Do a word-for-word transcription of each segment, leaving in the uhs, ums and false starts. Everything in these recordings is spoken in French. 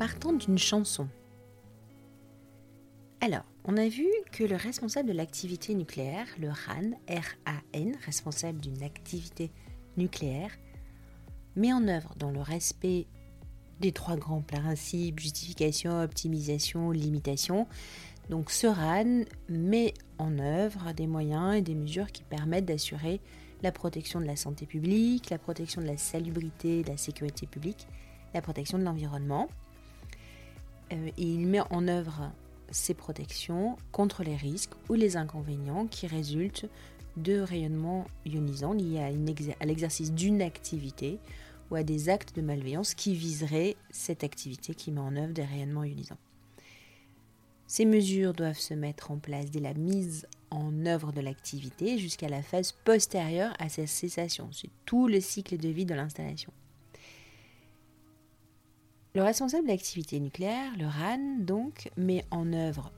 partant d'une chanson. Alors, on a vu que le responsable de l'activité nucléaire, le R A N, R A N, responsable d'une activité nucléaire, met en œuvre dans le respect des trois grands principes, justification, optimisation, limitation. Donc ce R A N met en œuvre des moyens et des mesures qui permettent d'assurer la protection de la santé publique, la protection de la salubrité et de la sécurité publique, la protection de l'environnement. Euh, et il met en œuvre ces protections contre les risques ou les inconvénients qui résultent de rayonnements ionisants liés à, une exer- à l'exercice d'une activité ou à des actes de malveillance qui viseraient cette activité qui met en œuvre des rayonnements ionisants. Ces mesures doivent se mettre en place dès la mise en œuvre de l'activité jusqu'à la phase postérieure à sa cessation. C'est tout le cycle de vie de l'installation. Le responsable de l'activité nucléaire, le R A N, donc, met en œuvre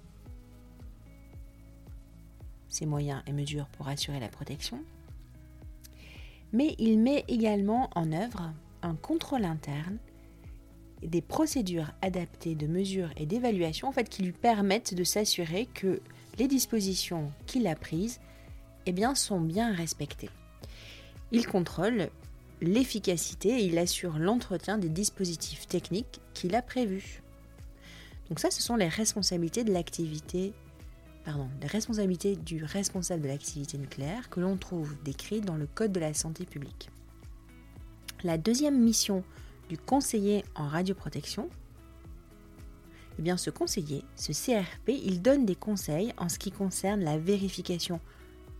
ces moyens et mesures pour assurer la protection. Mais il met également en œuvre un contrôle interne, des procédures adaptées de mesures et d'évaluation en fait, qui lui permettent de s'assurer que les dispositions qu'il a prises eh bien, sont bien respectées. Il contrôle l'efficacité et il assure l'entretien des dispositifs techniques qu'il a prévus. Donc ça, ce sont les responsabilités de l'activité, pardon, les responsabilités du responsable de l'activité nucléaire que l'on trouve décrites dans le Code de la santé publique. La deuxième mission du conseiller en radioprotection, eh bien ce conseiller, ce C R P, il donne des conseils en ce qui concerne la vérification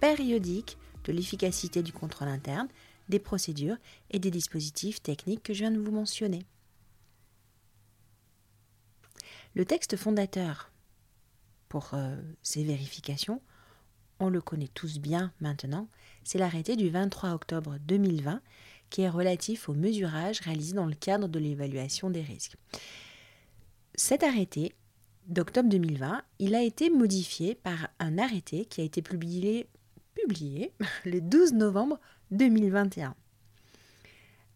périodique de l'efficacité du contrôle interne, des procédures et des dispositifs techniques que je viens de vous mentionner. Le texte fondateur pour euh, ces vérifications, on le connaît tous bien maintenant, c'est l'arrêté du vingt-trois octobre deux mille vingt qui est relatif au mesurage réalisé dans le cadre de l'évaluation des risques. Cet arrêté d'octobre deux mille vingt, il a été modifié par un arrêté qui a été publié, publié le douze novembre deux mille vingt et un.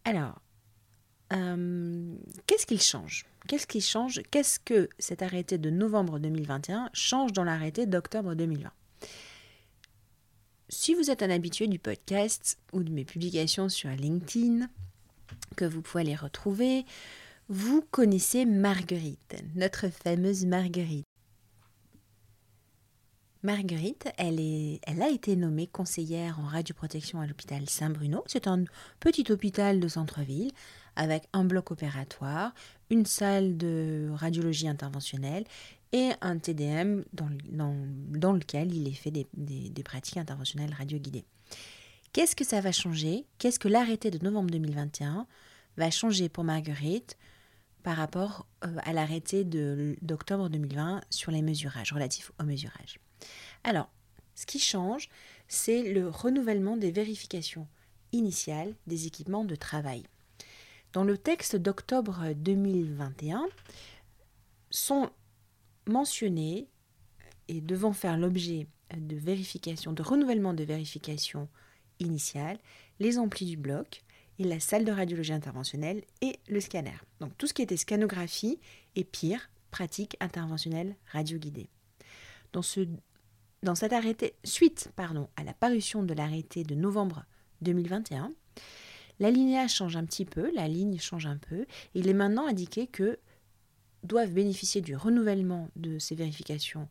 Alors, euh, qu'est-ce qu'il change ? Qu'est-ce qu'il change ? Qu'est-ce que cet arrêté de novembre deux mille vingt et un change dans l'arrêté d'octobre deux mille vingt ? Si vous êtes un habitué du podcast ou de mes publications sur LinkedIn, que vous pouvez les retrouver, vous connaissez Marguerite, notre fameuse Marguerite. Marguerite, elle, est, elle a été nommée conseillère en radioprotection à l'hôpital Saint-Bruno. C'est un petit hôpital de centre-ville avec un bloc opératoire, une salle de radiologie interventionnelle et un T D M dans, dans, dans lequel il est fait des, des, des pratiques interventionnelles radioguidées. Qu'est-ce que ça va changer ? Qu'est-ce que l'arrêté de novembre deux mille vingt et un va changer pour Marguerite ? Par rapport à l'arrêté de, d'octobre deux mille vingt sur les mesurages, relatifs au mesurage. Alors, ce qui change, c'est le renouvellement des vérifications initiales des équipements de travail. Dans le texte d'octobre deux mille vingt et un, sont mentionnés et devant faire l'objet de vérification, de renouvellement de vérifications initiales, les amplis du bloc, et la salle de radiologie interventionnelle et le scanner. Donc tout ce qui était scanographie et pire, pratique interventionnelle radioguidée. Dans, ce, dans cet arrêté, suite pardon, à la parution de l'arrêté de novembre deux mille vingt et un, la ligne change un petit peu, la ligne change un peu, et il est maintenant indiqué que doivent bénéficier du renouvellement de ces vérifications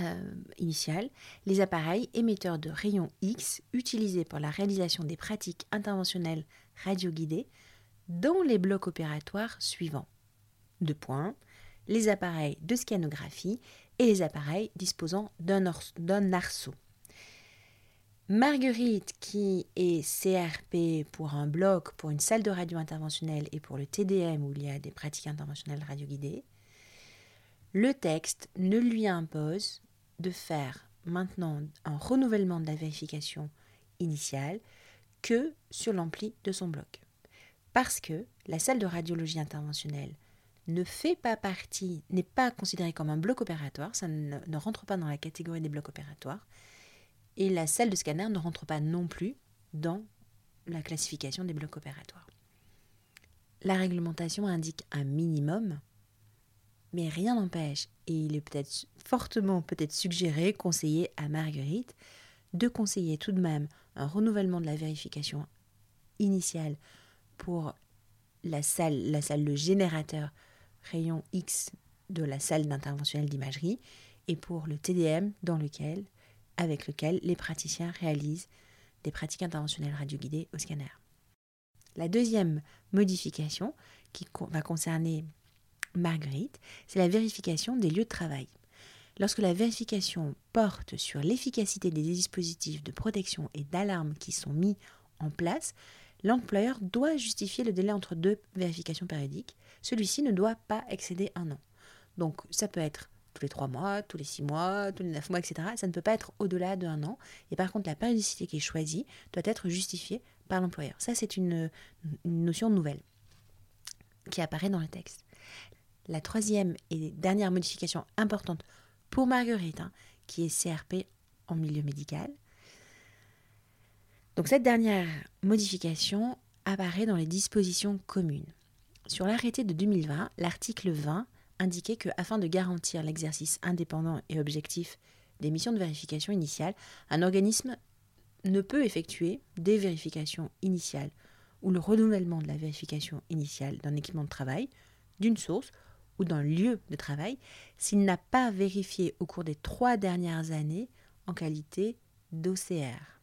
Euh, initiale, les appareils émetteurs de rayons X utilisés pour la réalisation des pratiques interventionnelles radioguidées dans les blocs opératoires suivants. Deux points, les appareils de scanographie et les appareils disposant d'un, ors- d'un arceau. Marguerite, qui est C R P pour un bloc, pour une salle de radio interventionnelle et pour le T D M où il y a des pratiques interventionnelles radioguidées, le texte ne lui impose de faire maintenant un renouvellement de la vérification initiale que sur l'ampli de son bloc. Parce que la salle de radiologie interventionnelle ne fait pas partie, n'est pas considérée comme un bloc opératoire, ça ne, ne rentre pas dans la catégorie des blocs opératoires, et la salle de scanner ne rentre pas non plus dans la classification des blocs opératoires. La réglementation indique un minimum, mais rien n'empêche, et il est peut-être fortement peut-être suggéré, conseillé à Marguerite, de conseiller tout de même un renouvellement de la vérification initiale pour la salle, la salle, le générateur rayon X de la salle d'interventionnel d'imagerie et pour le T D M dans lequel, avec lequel les praticiens réalisent des pratiques interventionnelles radioguidées au scanner. La deuxième modification qui va concerner Marguerite, c'est la vérification des lieux de travail. Lorsque la vérification porte sur l'efficacité des dispositifs de protection et d'alarme qui sont mis en place, l'employeur doit justifier le délai entre deux vérifications périodiques. Celui-ci ne doit pas excéder un an. Donc ça peut être tous les trois mois, tous les six mois, tous les neuf mois, et cetera. Ça ne peut pas être au-delà d'un an. Et par contre, la périodicité qui est choisie doit être justifiée par l'employeur. Ça, c'est une, une notion nouvelle qui apparaît dans le texte. La troisième et dernière modification importante pour Marguerite, hein, qui est C R P en milieu médical. Donc cette dernière modification apparaît dans les dispositions communes. Sur l'arrêté de deux mille vingt, l'article vingt indiquait que, afin de garantir l'exercice indépendant et objectif des missions de vérification initiale, un organisme ne peut effectuer des vérifications initiales ou le renouvellement de la vérification initiale d'un équipement de travail, d'une source ou d'un lieu de travail, s'il n'a pas vérifié au cours des trois dernières années en qualité d'O C R.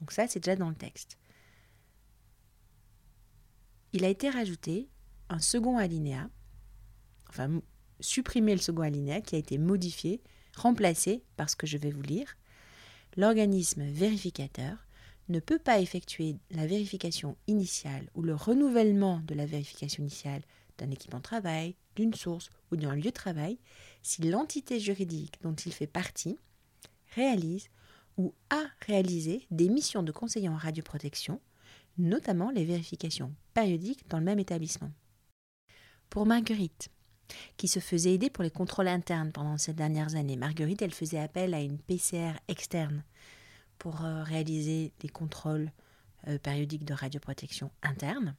Donc ça, c'est déjà dans le texte. Il a été rajouté un second alinéa, enfin supprimer le second alinéa qui a été modifié, remplacé par ce que je vais vous lire. L'organisme vérificateur ne peut pas effectuer la vérification initiale ou le renouvellement de la vérification initiale d'un équipement de travail, d'une source ou d'un lieu de travail si l'entité juridique dont il fait partie réalise ou a réalisé des missions de conseiller en radioprotection, notamment les vérifications périodiques dans le même établissement. Pour Marguerite, qui se faisait aider pour les contrôles internes pendant ces dernières années, Marguerite, elle faisait appel à une P C R externe pour réaliser des contrôles euh, périodiques de radioprotection interne.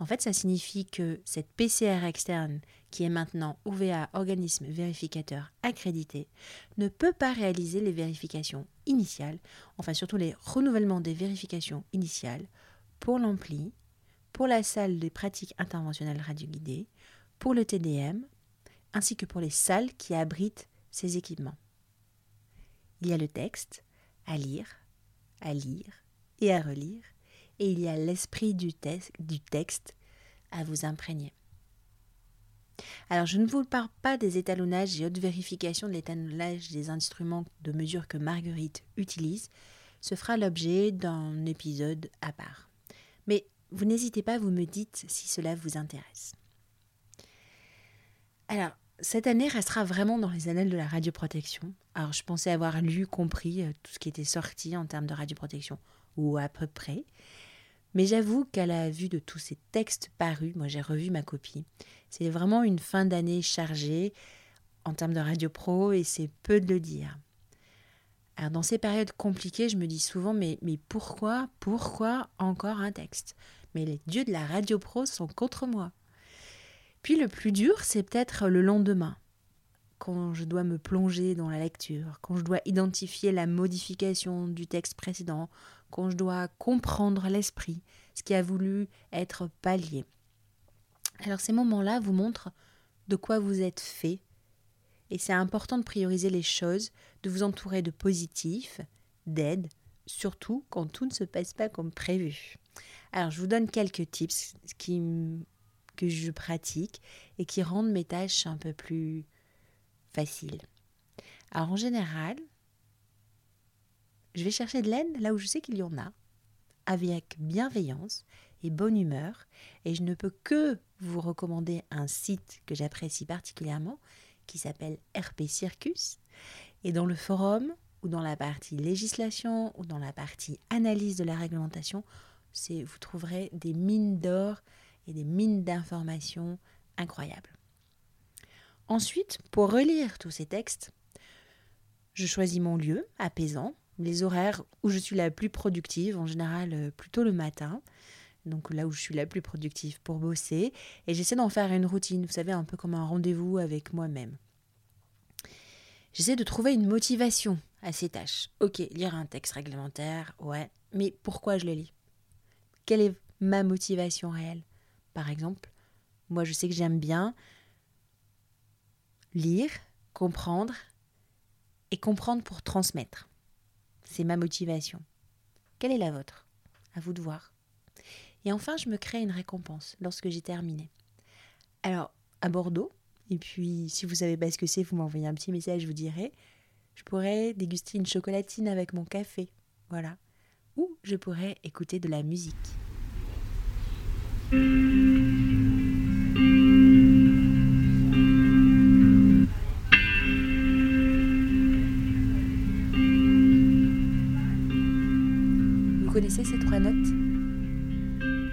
En fait, ça signifie que cette P C R externe, qui est maintenant O V A, organisme vérificateur accrédité, ne peut pas réaliser les vérifications initiales, enfin surtout les renouvellements des vérifications initiales pour l'ampli, pour la salle des pratiques interventionnelles radioguidées, pour le T D M, ainsi que pour les salles qui abritent ces équipements. Il y a le texte à lire, à lire et à relire, et il y a l'esprit du, te- du texte à vous imprégner. Alors, je ne vous parle pas des étalonnages et autres vérifications de l'étalonnage des instruments de mesure que Marguerite utilise. Ce fera l'objet d'un épisode à part. Mais vous n'hésitez pas, vous me dites si cela vous intéresse. Alors, cette année restera vraiment dans les annales de la radioprotection. Alors, je pensais avoir lu, compris tout ce qui était sorti en termes de radioprotection, ou à peu près. Mais j'avoue qu'à la vue de tous ces textes parus, moi j'ai revu ma copie, c'est vraiment une fin d'année chargée en termes de radiopro et c'est peu de le dire. Alors dans ces périodes compliquées, je me dis souvent mais, mais pourquoi, pourquoi encore un texte ? Mais les dieux de la radiopro sont contre moi. Puis le plus dur, c'est peut-être le lendemain, quand je dois me plonger dans la lecture, quand je dois identifier la modification du texte précédent, quand je dois comprendre l'esprit, ce qui a voulu être pallié. Alors ces moments-là vous montrent de quoi vous êtes fait, et c'est important de prioriser les choses, de vous entourer de positifs, d'aide, surtout quand tout ne se passe pas comme prévu. Alors je vous donne quelques tips qui, que je pratique et qui rendent mes tâches un peu plus faciles. Alors en général, je vais chercher de l'aide là où je sais qu'il y en a, avec bienveillance et bonne humeur, et je ne peux que vous recommander un site que j'apprécie particulièrement, qui s'appelle R P Circus, et dans le forum, ou dans la partie législation, ou dans la partie analyse de la réglementation, c'est, vous trouverez des mines d'or et des mines d'informations incroyables. Ensuite, pour relire tous ces textes, je choisis mon lieu apaisant, les horaires où je suis la plus productive, en général plutôt le matin. donc là où je suis la plus productive pour bosser, et j'essaie d'en faire une routine, vous savez, un peu comme un rendez-vous avec moi-même. J'essaie de trouver une motivation à ces tâches. Ok, lire un texte réglementaire, ouais, mais pourquoi je le lis? Quelle est ma motivation réelle? Par exemple, moi je sais que j'aime bien lire, comprendre, et comprendre pour transmettre. C'est ma motivation. Quelle est la vôtre? À vous de voir. Et enfin, je me crée une récompense lorsque j'ai terminé. Alors, à Bordeaux, et puis si vous savez pas ce que c'est, vous m'envoyez un petit message, je vous dirai, je pourrais déguster une chocolatine avec mon café, voilà. Ou je pourrais écouter de la musique. Vous connaissez ces trois notes ?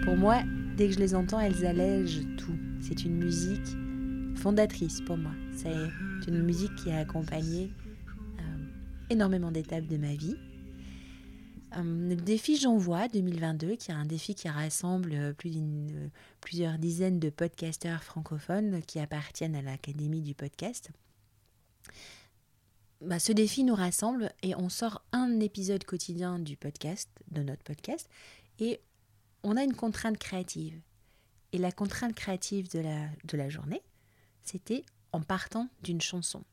Pour moi, dès que je les entends, elles allègent tout. C'est une musique fondatrice pour moi. C'est une musique qui a accompagné euh, énormément d'étapes de ma vie. Euh, le défi JanVoix deux mille vingt-deux, qui est un défi qui rassemble plus d'une, euh, plusieurs dizaines de podcasteurs francophones qui appartiennent à l'Académie du podcast. Bah, ce défi nous rassemble et on sort un épisode quotidien du podcast, de notre podcast, et on a une contrainte créative. Et la contrainte créative de la, de la journée, c'était en partant d'une chanson.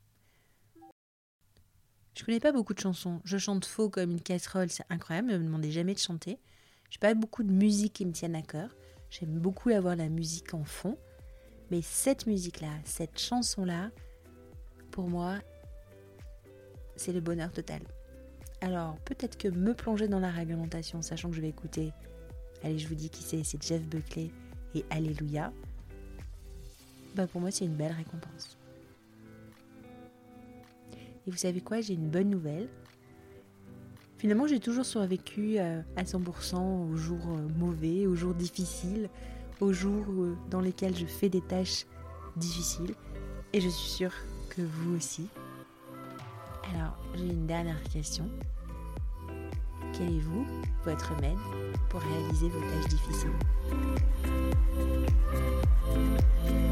Je connais pas beaucoup de chansons. Je chante faux comme une casserole, c'est incroyable, ne me demandez jamais de chanter. J'ai pas beaucoup de musique qui me tienne à cœur. J'aime beaucoup avoir la musique en fond. Mais cette musique-là, cette chanson-là, pour moi, c'est le bonheur total. Alors, peut-être que me plonger dans la réglementation, sachant que je vais écouter, allez, je vous dis qui c'est, c'est Jeff Buckley et Alleluia. Bah pour moi, c'est une belle récompense. Et vous savez quoi, j'ai une bonne nouvelle. Finalement, j'ai toujours survécu à cent pour cent aux jours mauvais, aux jours difficiles, aux jours dans lesquels je fais des tâches difficiles. Et je suis sûre que vous aussi. Alors, j'ai une dernière question. Quel est vous, votre remède pour réaliser vos tâches difficiles ?